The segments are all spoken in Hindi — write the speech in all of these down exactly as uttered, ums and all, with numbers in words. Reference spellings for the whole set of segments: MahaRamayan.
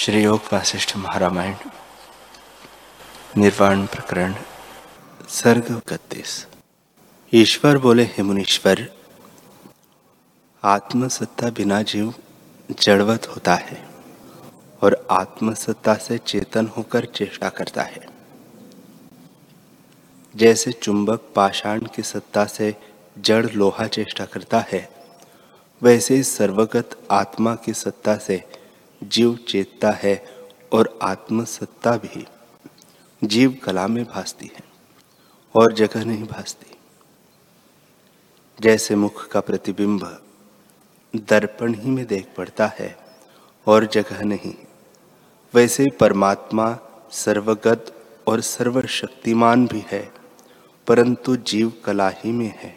श्री योग वासिष्ठ महारामायण निर्वाण प्रकरण सर्ग इकतीस। ईश्वर बोले, हे मुनीश्वर, आत्मसत्ता बिना जीव जड़वत होता है और आत्मसत्ता से चेतन होकर चेष्टा करता है। जैसे चुंबक पाषाण की सत्ता से जड़ लोहा चेष्टा करता है, वैसे ही सर्वगत आत्मा की सत्ता से जीव चेतता है और आत्मसत्ता भी जीव कला में भासती है और जगह नहीं भासती। जैसे मुख का प्रतिबिंब दर्पण ही में देख पड़ता है और जगह नहीं, वैसे ही परमात्मा सर्वगत और सर्वशक्तिमान भी है, परंतु जीव कला ही में है।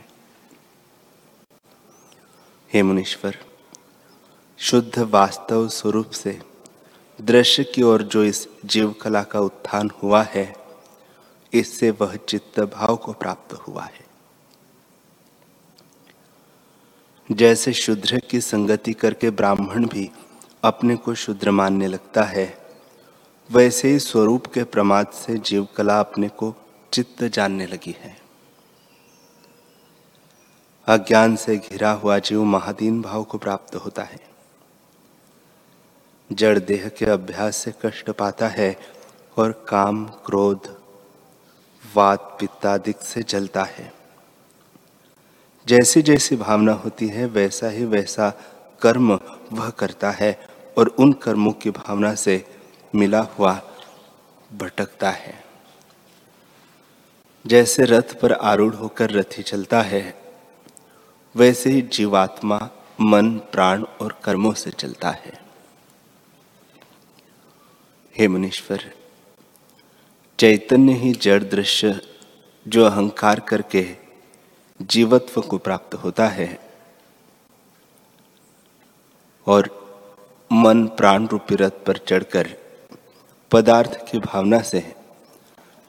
हे मुनीश्वर, शुद्ध वास्तव स्वरूप से दृश्य की ओर जो इस जीव कला का उत्थान हुआ है, इससे वह चित्त भाव को प्राप्त हुआ है। जैसे शूद्र की संगति करके ब्राह्मण भी अपने को शूद्र मानने लगता है, वैसे ही स्वरूप के प्रमाद से जीव कला अपने को चित्त जानने लगी है। अज्ञान से घिरा हुआ जीव महादीन भाव को प्राप्त होता है, जड़ देह के अभ्यास से कष्ट पाता है और काम क्रोध वात पित्तादिक से जलता है। जैसी जैसी भावना होती है, वैसा ही वैसा कर्म वह करता है और उन कर्मों की भावना से मिला हुआ भटकता है। जैसे रथ पर आरूढ़ होकर रथी चलता है, वैसे ही जीवात्मा मन प्राण और कर्मों से चलता है। हे मुनीश्वर, चैतन्य ही जड़ दृश्य जो अहंकार करके जीवत्व को प्राप्त होता है और मन प्राण रूपी रथ पर चढ़कर पदार्थ की भावना से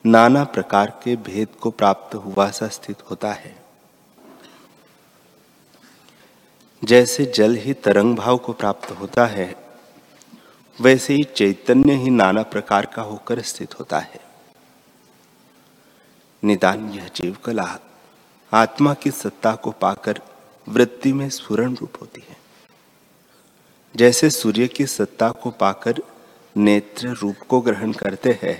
नाना प्रकार के भेद को प्राप्त हुआ सा स्थित होता है। जैसे जल ही तरंग भाव को प्राप्त होता है, वैसे ही चैतन्य ही नाना प्रकार का होकर स्थित होता है। निदान यह जीव कला आत्मा की सत्ता को पाकर वृत्ति में स्फुरण रूप होती है। जैसे सूर्य की सत्ता को पाकर नेत्र रूप को ग्रहण करते हैं,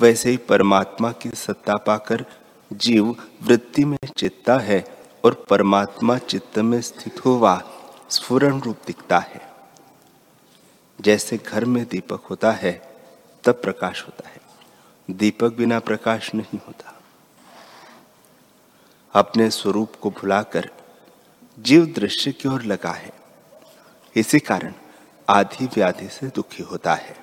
वैसे ही परमात्मा की सत्ता पाकर जीव वृत्ति में चित्ता है और परमात्मा चित्त में स्थित हुआ स्फुरण रूप दिखता है। जैसे घर में दीपक होता है तब प्रकाश होता है, दीपक बिना प्रकाश नहीं होता। अपने स्वरूप को भुलाकर जीव दृश्य की ओर लगा है, इसी कारण आधी व्याधि से दुखी होता है।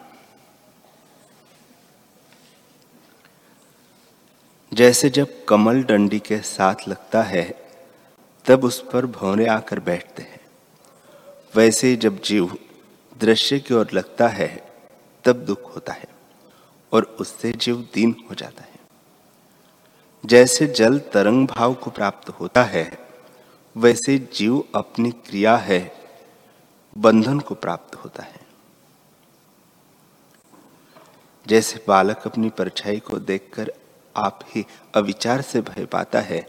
जैसे जब कमल डंडी के साथ लगता है तब उस पर भंवरे आकर बैठते हैं, वैसे ही जब जीव दृश्य की ओर लगता है तब दुख होता है और उससे जीव दीन हो जाता है। जैसे जल तरंग भाव को प्राप्त होता है, वैसे जीव अपनी क्रिया है बंधन को प्राप्त होता है। जैसे बालक अपनी परछाई को देखकर आप ही अविचार से भय पाता है,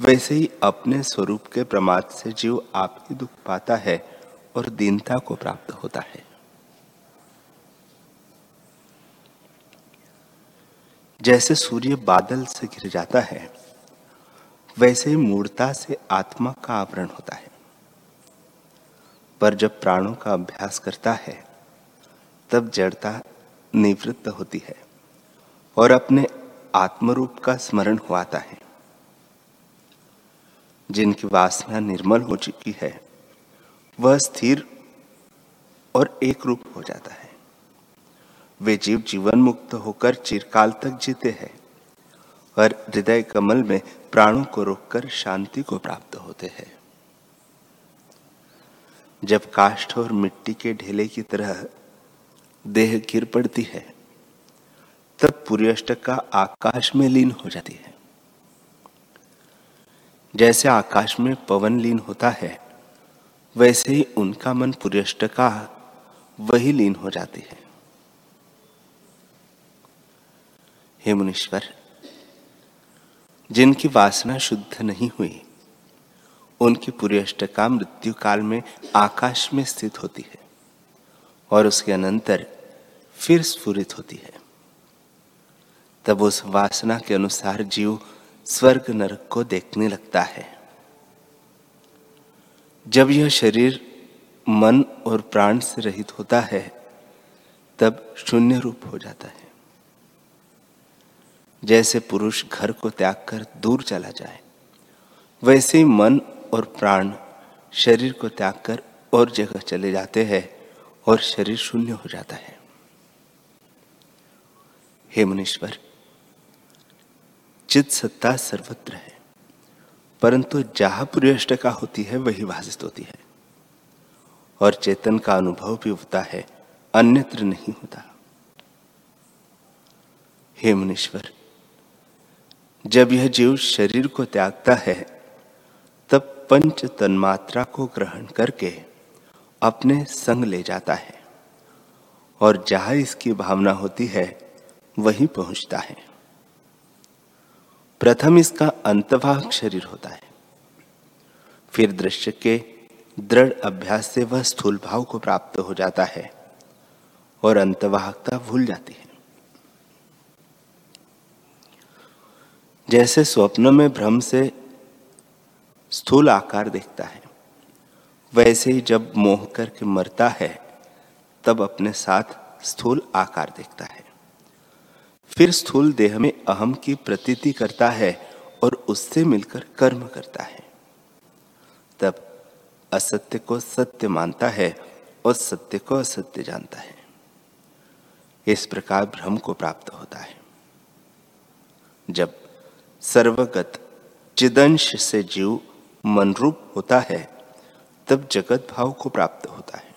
वैसे ही अपने स्वरूप के प्रमाद से जीव आप ही दुख पाता है और दीनता को प्राप्त होता है। जैसे सूर्य बादल से घिर जाता है, वैसे ही मूर्ता से आत्मा का आवरण होता है, पर जब प्राणों का अभ्यास करता है तब जड़ता निवृत्त होती है और अपने आत्मरूप का स्मरण हो आता है। जिनकी वासना निर्मल हो चुकी है, वह स्थिर और एक रूप हो जाता है। वे जीव जीवन मुक्त होकर चिरकाल तक जीते हैं और हृदय कमल में प्राणों को रोककर शांति को प्राप्त होते हैं। जब काष्ठ और मिट्टी के ढेले की तरह देह गिर पड़ती है, तब पुर्यष्टका आकाश में लीन हो जाती है। जैसे आकाश में पवन लीन होता है, वैसे ही उनका मन पुर्यष्टका वही लीन हो जाती है। हे मुनीश्वर, जिनकी वासना शुद्ध नहीं हुई उनकी पूरी अष्टका मृत्यु काल में आकाश में स्थित होती है और उसके अनंतर फिर स्फुरित होती है। तब उस वासना के अनुसार जीव स्वर्ग नरक को देखने लगता है। जब यह शरीर मन और प्राण से रहित होता है तब शून्य रूप हो जाता है। जैसे पुरुष घर को त्याग कर दूर चला जाए, वैसे ही मन और प्राण शरीर को त्याग कर और जगह चले जाते हैं और शरीर शून्य हो जाता है। हे मुनीश्वर, चित सत्ता सर्वत्र है, परंतु जहाँ पूरी अष्टका होती है वही भाषित होती है और चेतन का अनुभव भी होता है, अन्यत्र नहीं होता। हे मुनीश्वर, जब यह जीव शरीर को त्यागता है तब पंच तन्मात्रा को ग्रहण करके अपने संग ले जाता है और जहाँ इसकी भावना होती है वहीं पहुंचता है। प्रथम इसका अंतभाग शरीर होता है, फिर दृश्य के दृढ़ अभ्यास से वह स्थूल भाव को प्राप्त हो जाता है और अंतवाहकता भूल जाती है। जैसे स्वप्न में भ्रम से स्थूल आकार देखता है, वैसे ही जब मोह करके मरता है तब अपने साथ स्थूल आकार देखता है। फिर स्थूल देह में अहम की प्रतीति करता है और उससे मिलकर कर्म करता है। तब असत्य को सत्य मानता है और सत्य को असत्य जानता है। इस प्रकार भ्रम को प्राप्त होता है। जब सर्वगत चिदंश से जीव मनरूप होता है तब जगत भाव को प्राप्त होता है।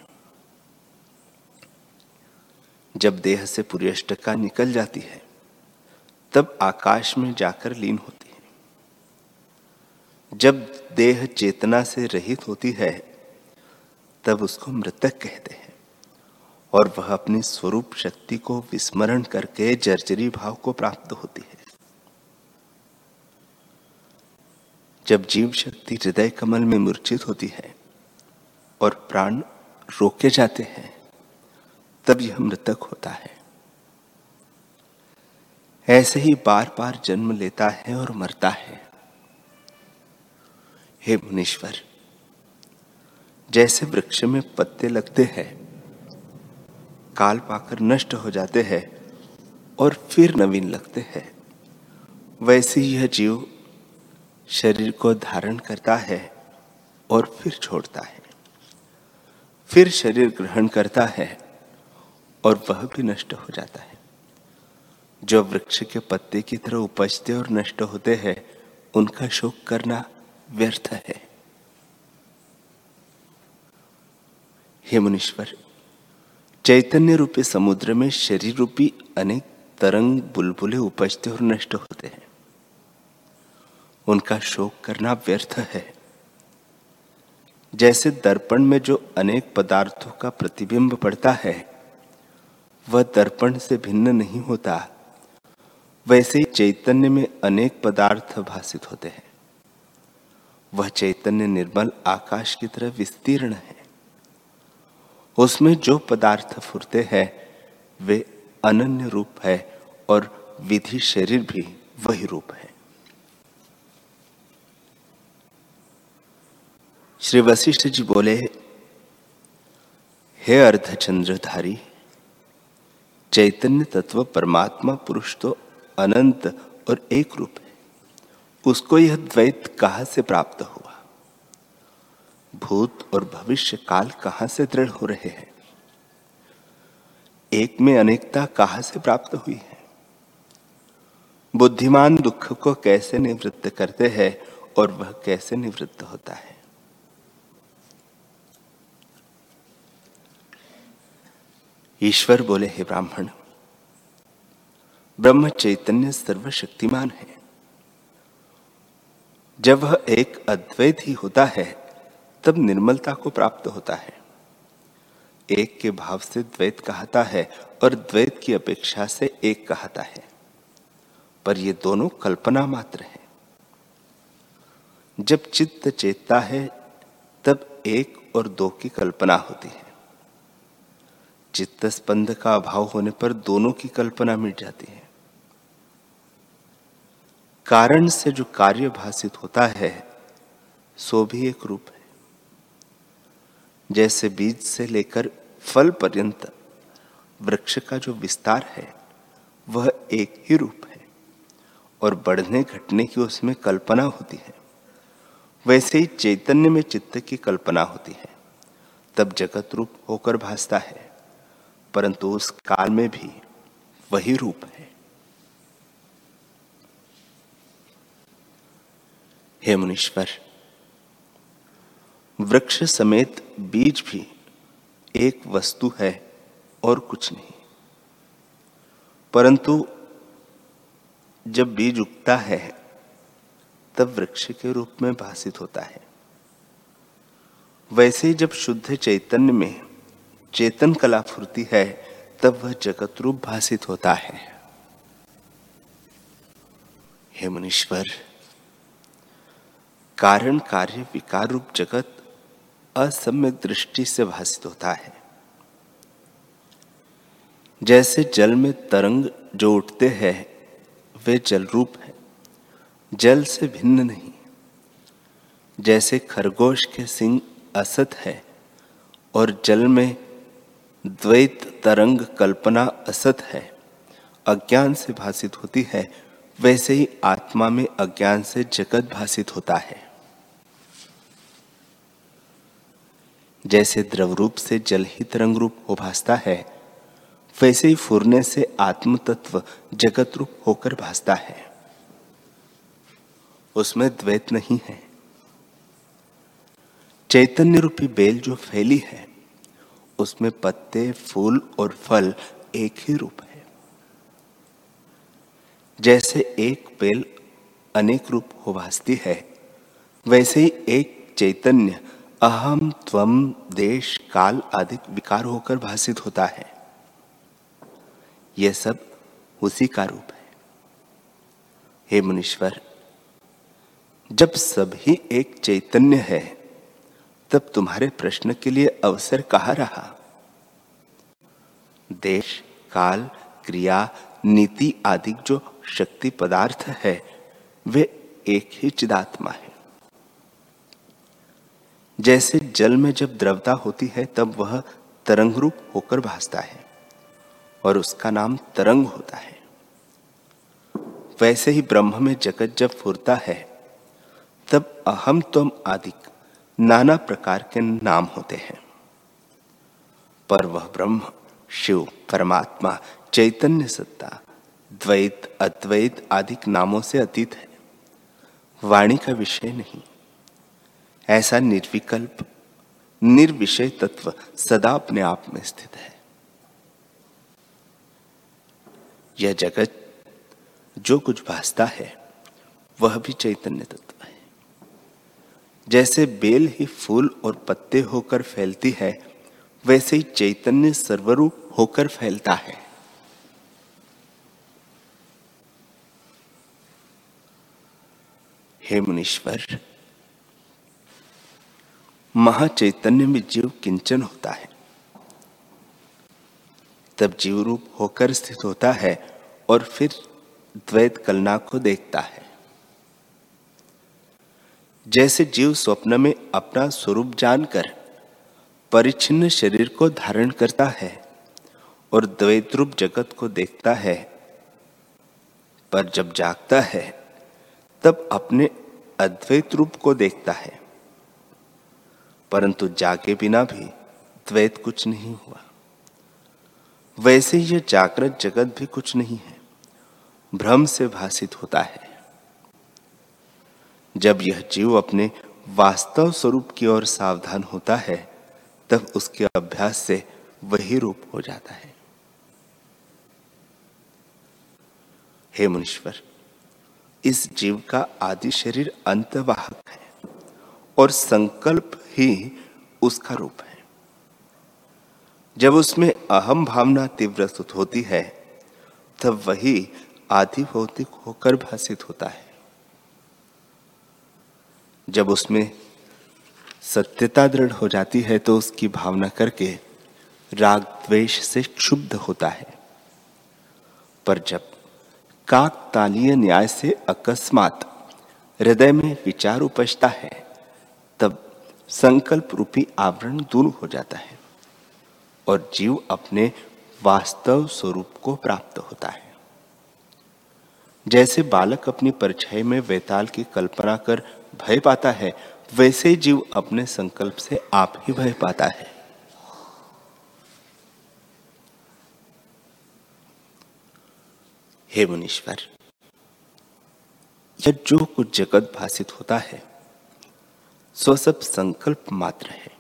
जब देह से पूरी अष्टका निकल जाती है तब आकाश में जाकर लीन होती है। जब देह चेतना से रहित होती है तब उसको मृतक कहते हैं और वह अपनी स्वरूप शक्ति को विस्मरण करके जर्जरी भाव को प्राप्त होती है। जब जीव शक्ति हृदय कमल में मूर्छित होती है और प्राण रोके जाते हैं तब यह मृतक होता है। ऐसे ही बार बार जन्म लेता है और मरता है। हे मुनीश्वर, जैसे वृक्ष में पत्ते लगते हैं, काल पाकर नष्ट हो जाते हैं और फिर नवीन लगते हैं, वैसे ही यह जीव शरीर को धारण करता है और फिर छोड़ता है। फिर शरीर ग्रहण करता है और वह भी नष्ट हो जाता है। जो वृक्ष के पत्ते की तरह उपजते और नष्ट होते हैं, उनका शोक करना व्यर्थ है। हे मुनीश्वर, चैतन्य रूपी समुद्र में शरीर रूपी अनेक तरंग बुलबुले उपजते और नष्ट होते हैं, उनका शोक करना व्यर्थ है। जैसे दर्पण में जो अनेक पदार्थों का प्रतिबिंब पड़ता है वह दर्पण से भिन्न नहीं होता, वैसे ही चैतन्य में अनेक पदार्थ भासित होते हैं। वह चैतन्य निर्मल आकाश की तरह विस्तीर्ण है। उसमें जो पदार्थ फुरते हैं वे अनन्य रूप है और विधि शरीर भी वही रूप है। श्री वशिष्ठ जी बोले, हे अर्धचंद्रधारी, चैतन्य तत्व परमात्मा पुरुष तो अनंत और एक रूप है, उसको यह द्वैत कहाँ से प्राप्त हुआ? भूत और भविष्य काल कहाँ से दृढ़ हो रहे हैं? एक में अनेकता कहाँ से प्राप्त हुई है? बुद्धिमान दुख को कैसे निवृत्त करते हैं और वह कैसे निवृत्त होता है? ईश्वर बोले, हे ब्राह्मण, ब्रह्म चैतन्य सर्वशक्तिमान है। जब वह एक अद्वैत ही होता है तब निर्मलता को प्राप्त होता है। एक के भाव से द्वैत कहता है और द्वैत की अपेक्षा से एक कहता है, पर ये दोनों कल्पना मात्र है। जब चित्त चेतता है तब एक और दो की कल्पना होती है। चित्त स्पंद का अभाव होने पर दोनों की कल्पना मिट जाती है। कारण से जो कार्य भासित होता है सो भी एक रूप है। जैसे बीज से लेकर फल पर्यंत वृक्ष का जो विस्तार है वह एक ही रूप है और बढ़ने घटने की उसमें कल्पना होती है, वैसे ही चैतन्य में चित्त की कल्पना होती है, तब जगत रूप होकर भासता है, परंतु उस काल में भी वही रूप है। हे मुनीश्वर, वृक्ष समेत बीज भी एक वस्तु है और कुछ नहीं, परंतु जब बीज उगता है तब वृक्ष के रूप में भासित होता है। वैसे ही जब शुद्ध चैतन्य में चेतन कला फुरती है तब वह जगत रूप भासित होता है। हे मुनीश्वर, कारण कार्य विकार रूप जगत असम्यक दृष्टि से भासित होता है। जैसे जल में तरंग जो उठते हैं वे जल रूप है, जल से भिन्न नहीं। जैसे खरगोश के सिंग असत है और जल में द्वैत तरंग कल्पना असत है, अज्ञान से भासित होती है, वैसे ही आत्मा में अज्ञान से जगत भासित होता है। जैसे द्रव रूप से जल ही तरंग रूप हो भासता है, वैसे ही फुरने से आत्म तत्व जगत रूप होकर भासता है, उसमें द्वैत नहीं है। चैतन्य रूपी बेल जो फैली है उसमें पत्ते, फूल और फल एक ही रूप है। जैसे एक बेल अनेक रूप हो भासती है, वैसे ही एक चैतन्य अहम, त्वम, देश, काल आदि विकार होकर भासित होता है। यह सब उसी का रूप है। हे मुनीश्वर, जब सभी एक चैतन्य है तब तुम्हारे प्रश्न के लिए अवसर कहाँ रहा? देश, काल, क्रिया, नीति आदि जो शक्ति पदार्थ है वे एक ही चिदात्मा है। जैसे जल में जब द्रवता होती है तब वह तरंग रूप होकर भासता है और उसका नाम तरंग होता है, वैसे ही ब्रह्म में जगत जब फुरता है तब अहम, त्वम आदि नाना प्रकार के नाम होते हैं, पर वह ब्रह्म, शिव, परमात्मा, चैतन्य सत्ता द्वैत, अद्वैत आदि नामों से अतीत है, वाणी का विषय नहीं। ऐसा निर्विकल्प निर्विषय तत्व सदा अपने आप में स्थित है। यह जगत जो कुछ भासता है वह भी चैतन्य तत्व है। जैसे बेल ही फूल और पत्ते होकर फैलती है, वैसे ही चैतन्य सर्वरूप होकर फैलता है। हे मुनीश्वर, महाचैतन्य में जीव किंचन होता है, तब जीव रूप होकर स्थित होता है और फिर द्वैत कलना को देखता है। जैसे जीव स्वप्न में अपना स्वरूप जानकर परिच्छिन्न शरीर को धारण करता है और द्वैत रूप जगत को देखता है, पर जब जागता है तब अपने अद्वैत रूप को देखता है, परंतु जागे बिना भी द्वैत कुछ नहीं हुआ। वैसे ही यह जागृत जगत भी कुछ नहीं है, भ्रम से भासित होता है। जब यह जीव अपने वास्तव स्वरूप की ओर सावधान होता है तब उसके अभ्यास से वही रूप हो जाता है। हे मुनीश्वर, इस जीव का आदि शरीर अंतवाहक है और संकल्प ही उसका रूप है। जब उसमें अहम भावना तीव्र स्तुत होती है तब वही आधिभौतिक होकर भाषित होता है। जब उसमें सत्यता दृढ़ हो जाती है तो उसकी भावना करके राग द्वेष से क्षुब्ध होता है। पर जब काकतालीय न्याय से अकस्मात हृदय में विचार उपजता है तब संकल्प रूपी आवरण दूर हो जाता है और जीव अपने वास्तव स्वरूप को प्राप्त होता है। जैसे बालक अपनी परछाई में वेताल की कल्पना कर भय पाता है, वैसे जीव अपने संकल्प से आप ही भय पाता है। हे मुनीश्वर, यह जो कुछ जगत भाषित होता है सो सब संकल्प मात्र है।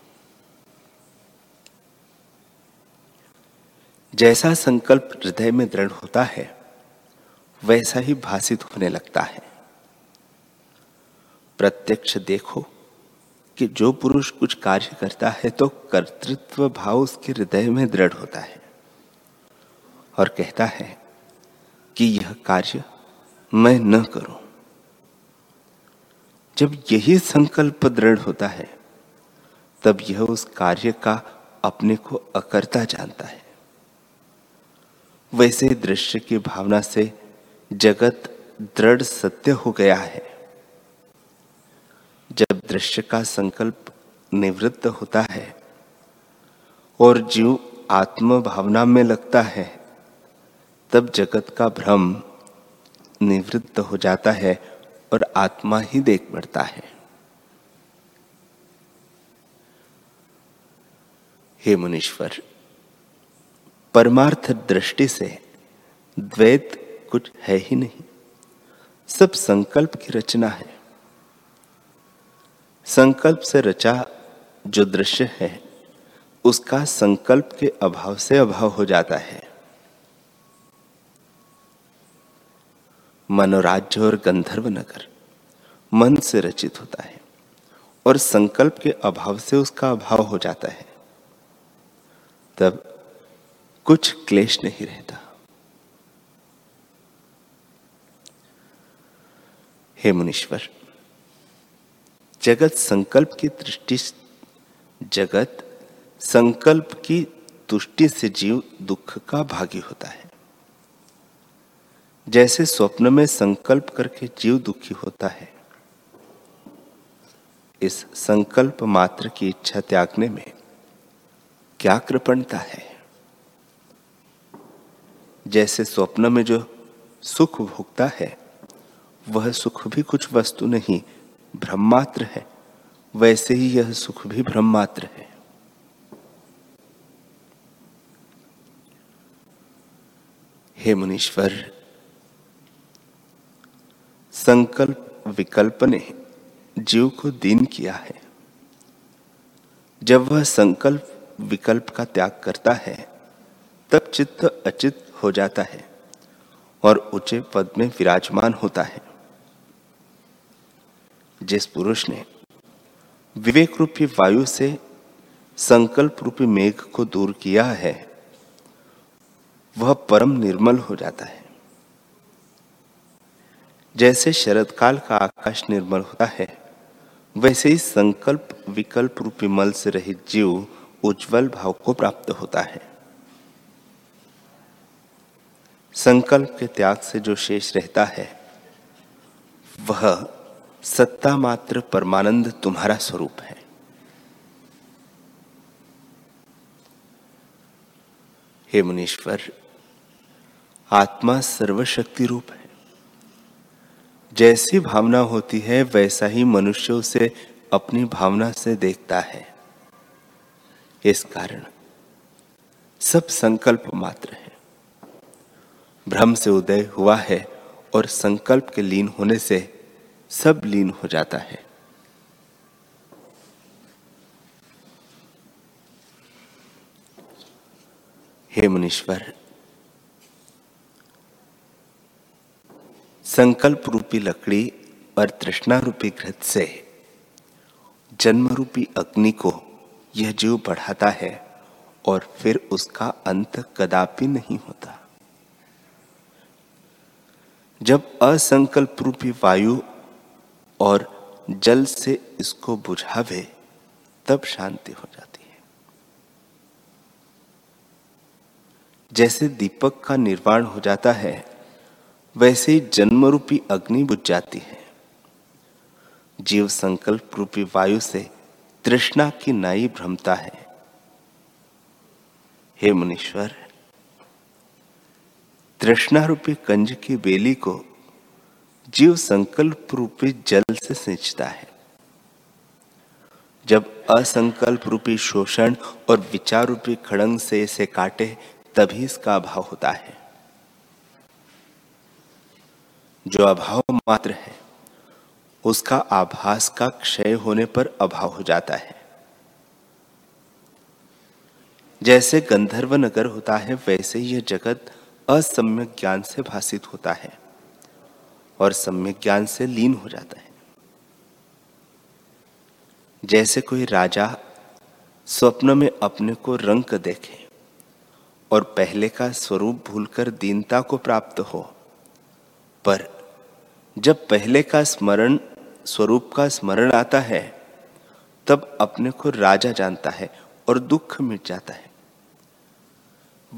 जैसा संकल्प हृदय में दृढ़ होता है वैसा ही भाषित होने लगता है। प्रत्यक्ष देखो कि जो पुरुष कुछ कार्य करता है तो कर्तृत्व भाव उसके हृदय में दृढ़ होता है और कहता है कि यह कार्य मैं न करूं। जब यही संकल्प दृढ़ होता है तब यह उस कार्य का अपने को अकर्ता जानता है। वैसे दृश्य की भावना से जगत दृढ़ सत्य हो गया है। जब दृश्य का संकल्प निवृत्त होता है और जीव आत्म भावना में लगता है तब जगत का भ्रम निवृत्त हो जाता है और आत्मा ही देख पड़ता है। हे मुनीश्वर, परमार्थ दृष्टि से द्वैत कुछ है ही नहीं, सब संकल्प की रचना है। संकल्प से रचा जो दृश्य है उसका संकल्प के अभाव से अभाव हो जाता है। मनोराज्य और गंधर्व नगर मन से रचित होता है और संकल्प के अभाव से उसका अभाव हो जाता है। तब कुछ क्लेश नहीं रहता। हे मुनीश्वर, जगत संकल्प की दृष्टि जगत संकल्प की तुष्टि से जीव दुख का भागी होता है। जैसे स्वप्न में संकल्प करके जीव दुखी होता है, इस संकल्प मात्र की इच्छा त्यागने में क्या कृपणता है। जैसे स्वप्न में जो सुख भोगता है वह सुख भी कुछ वस्तु नहीं भ्रम मात्र है, वैसे ही यह सुख भी भ्रम मात्र है। हे मुनीश्वर, संकल्प विकल्प ने जीव को दीन किया है। जब वह संकल्प विकल्प का त्याग करता है तब चित्त अचित हो जाता है और ऊंचे पद में विराजमान होता है। जिस पुरुष ने विवेक रूपी वायु से संकल्प रूपी मेघ को दूर किया है वह परम निर्मल हो जाता है। जैसे शरद काल का आकाश निर्मल होता है, वैसे ही संकल्प विकल्प रूपी मल से रहित जीव उज्जवल भाव को प्राप्त होता है। संकल्प के त्याग से जो शेष रहता है वह सत्ता मात्र परमानंद तुम्हारा स्वरूप है। हे मुनीश्वर, आत्मा सर्वशक्ति रूप है। जैसी भावना होती है वैसा ही मनुष्य उसे अपनी भावना से देखता है। इस कारण सब संकल्प मात्र है। भ्रम से उदय हुआ है और संकल्प के लीन होने से सब लीन हो जाता है। हे मुनीश्वर, संकल्प रूपी लकड़ी और तृष्णा रूपी घृत से जन्म रूपी अग्नि को यह जीव बढ़ाता है और फिर उसका अंत कदापि नहीं होता। जब असंकल्प रूपी वायु और जल से इसको बुझावे तब शांति हो जाती है। जैसे दीपक का निर्वाण हो जाता है वैसे ही जन्म रूपी अग्नि बुझ जाती है। जीव संकल्प रूपी वायु से तृष्णा की नाई भ्रमता है। हे मुनीश्वर, तृष्णा रूपी कंज की बेली को जीव संकल्प रूपी जल से सिंचता है। जब असंकल्प रूपी शोषण और विचार रूपी खड़ंग से इसे काटे तभी इसका अभाव होता है। जो अभाव मात्र है उसका आभास का क्षय होने पर अभाव हो जाता है। जैसे गंधर्व नगर होता है वैसे ही यह जगत असम्यक ज्ञान से भासित होता है और सम्यक ज्ञान से लीन हो जाता है। जैसे कोई राजा स्वप्न में अपने को रंग देखे और पहले का स्वरूप भूलकर दीनता को प्राप्त हो, पर जब पहले का स्मरण स्वरूप का स्मरण आता है तब अपने को राजा जानता है और दुख मिट जाता है।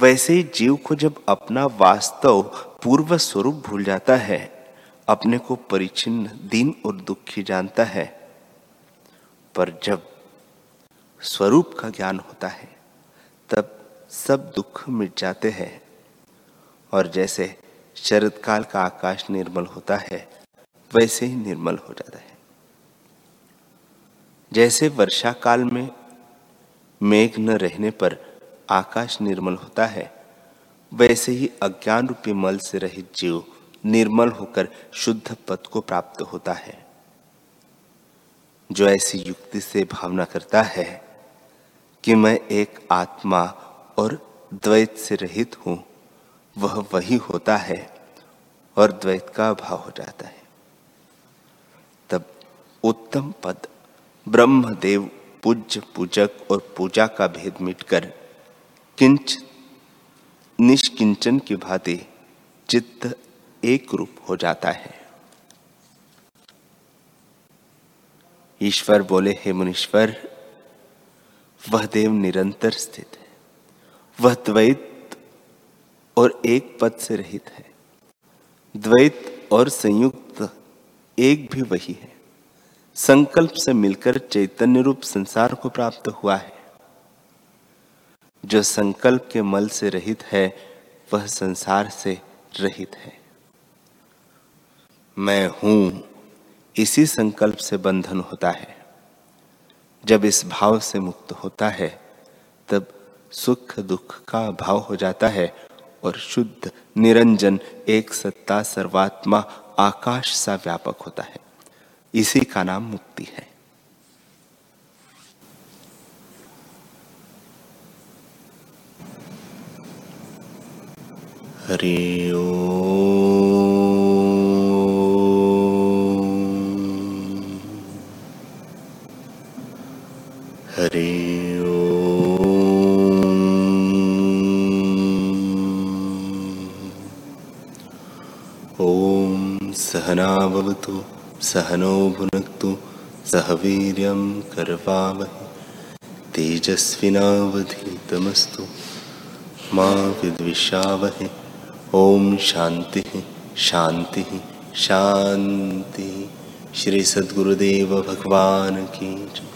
वैसे ही जीव को जब अपना वास्तव पूर्व स्वरूप भूल जाता है, अपने को परिचिन्न दीन और दुखी जानता है, पर जब स्वरूप का ज्ञान होता है तब सब दुख मिट जाते हैं। और जैसे शरद काल का आकाश निर्मल होता है वैसे ही निर्मल हो जाता है। जैसे वर्षा काल में मेघ न रहने पर आकाश निर्मल होता है वैसे ही अज्ञान रूपी मल से रहित जीव निर्मल होकर शुद्ध पद को प्राप्त होता है। जो ऐसी युक्ति से भावना करता है कि मैं एक आत्मा और द्वैत से रहित हूं, वह वही होता है और द्वैत का अभाव हो जाता है। तब उत्तम पद ब्रह्मदेव पूज्य पूजक और पूजा का भेद मिटकर किंच निष्किंचन की भांति चित्त एक रूप हो जाता है। ईश्वर बोले, हे मुनीश्वर, वह देव निरंतर स्थित है, वह द्वैत और एक पद से रहित है। द्वैत और संयुक्त एक भी वही है। संकल्प से मिलकर चैतन्य रूप संसार को प्राप्त हुआ है। जो संकल्प के मल से रहित है वह संसार से रहित है। मैं हूं, इसी संकल्प से बंधन होता है। जब इस भाव से मुक्त होता है तब सुख दुख का भाव हो जाता है और शुद्ध निरंजन एक सत्ता सर्वात्मा आकाश सा व्यापक होता है। इसी का नाम मुक्ति है। हरि ओम। हरि ओम। ओम सहना भवतु सहनो भुनक्तु सह वीर्यं करवावहै तेजस्विनावधीतमस्तु मा विद्विषावहै। ओम शांति शांति शांति। श्री सद्गुरुदेव भगवान की जय।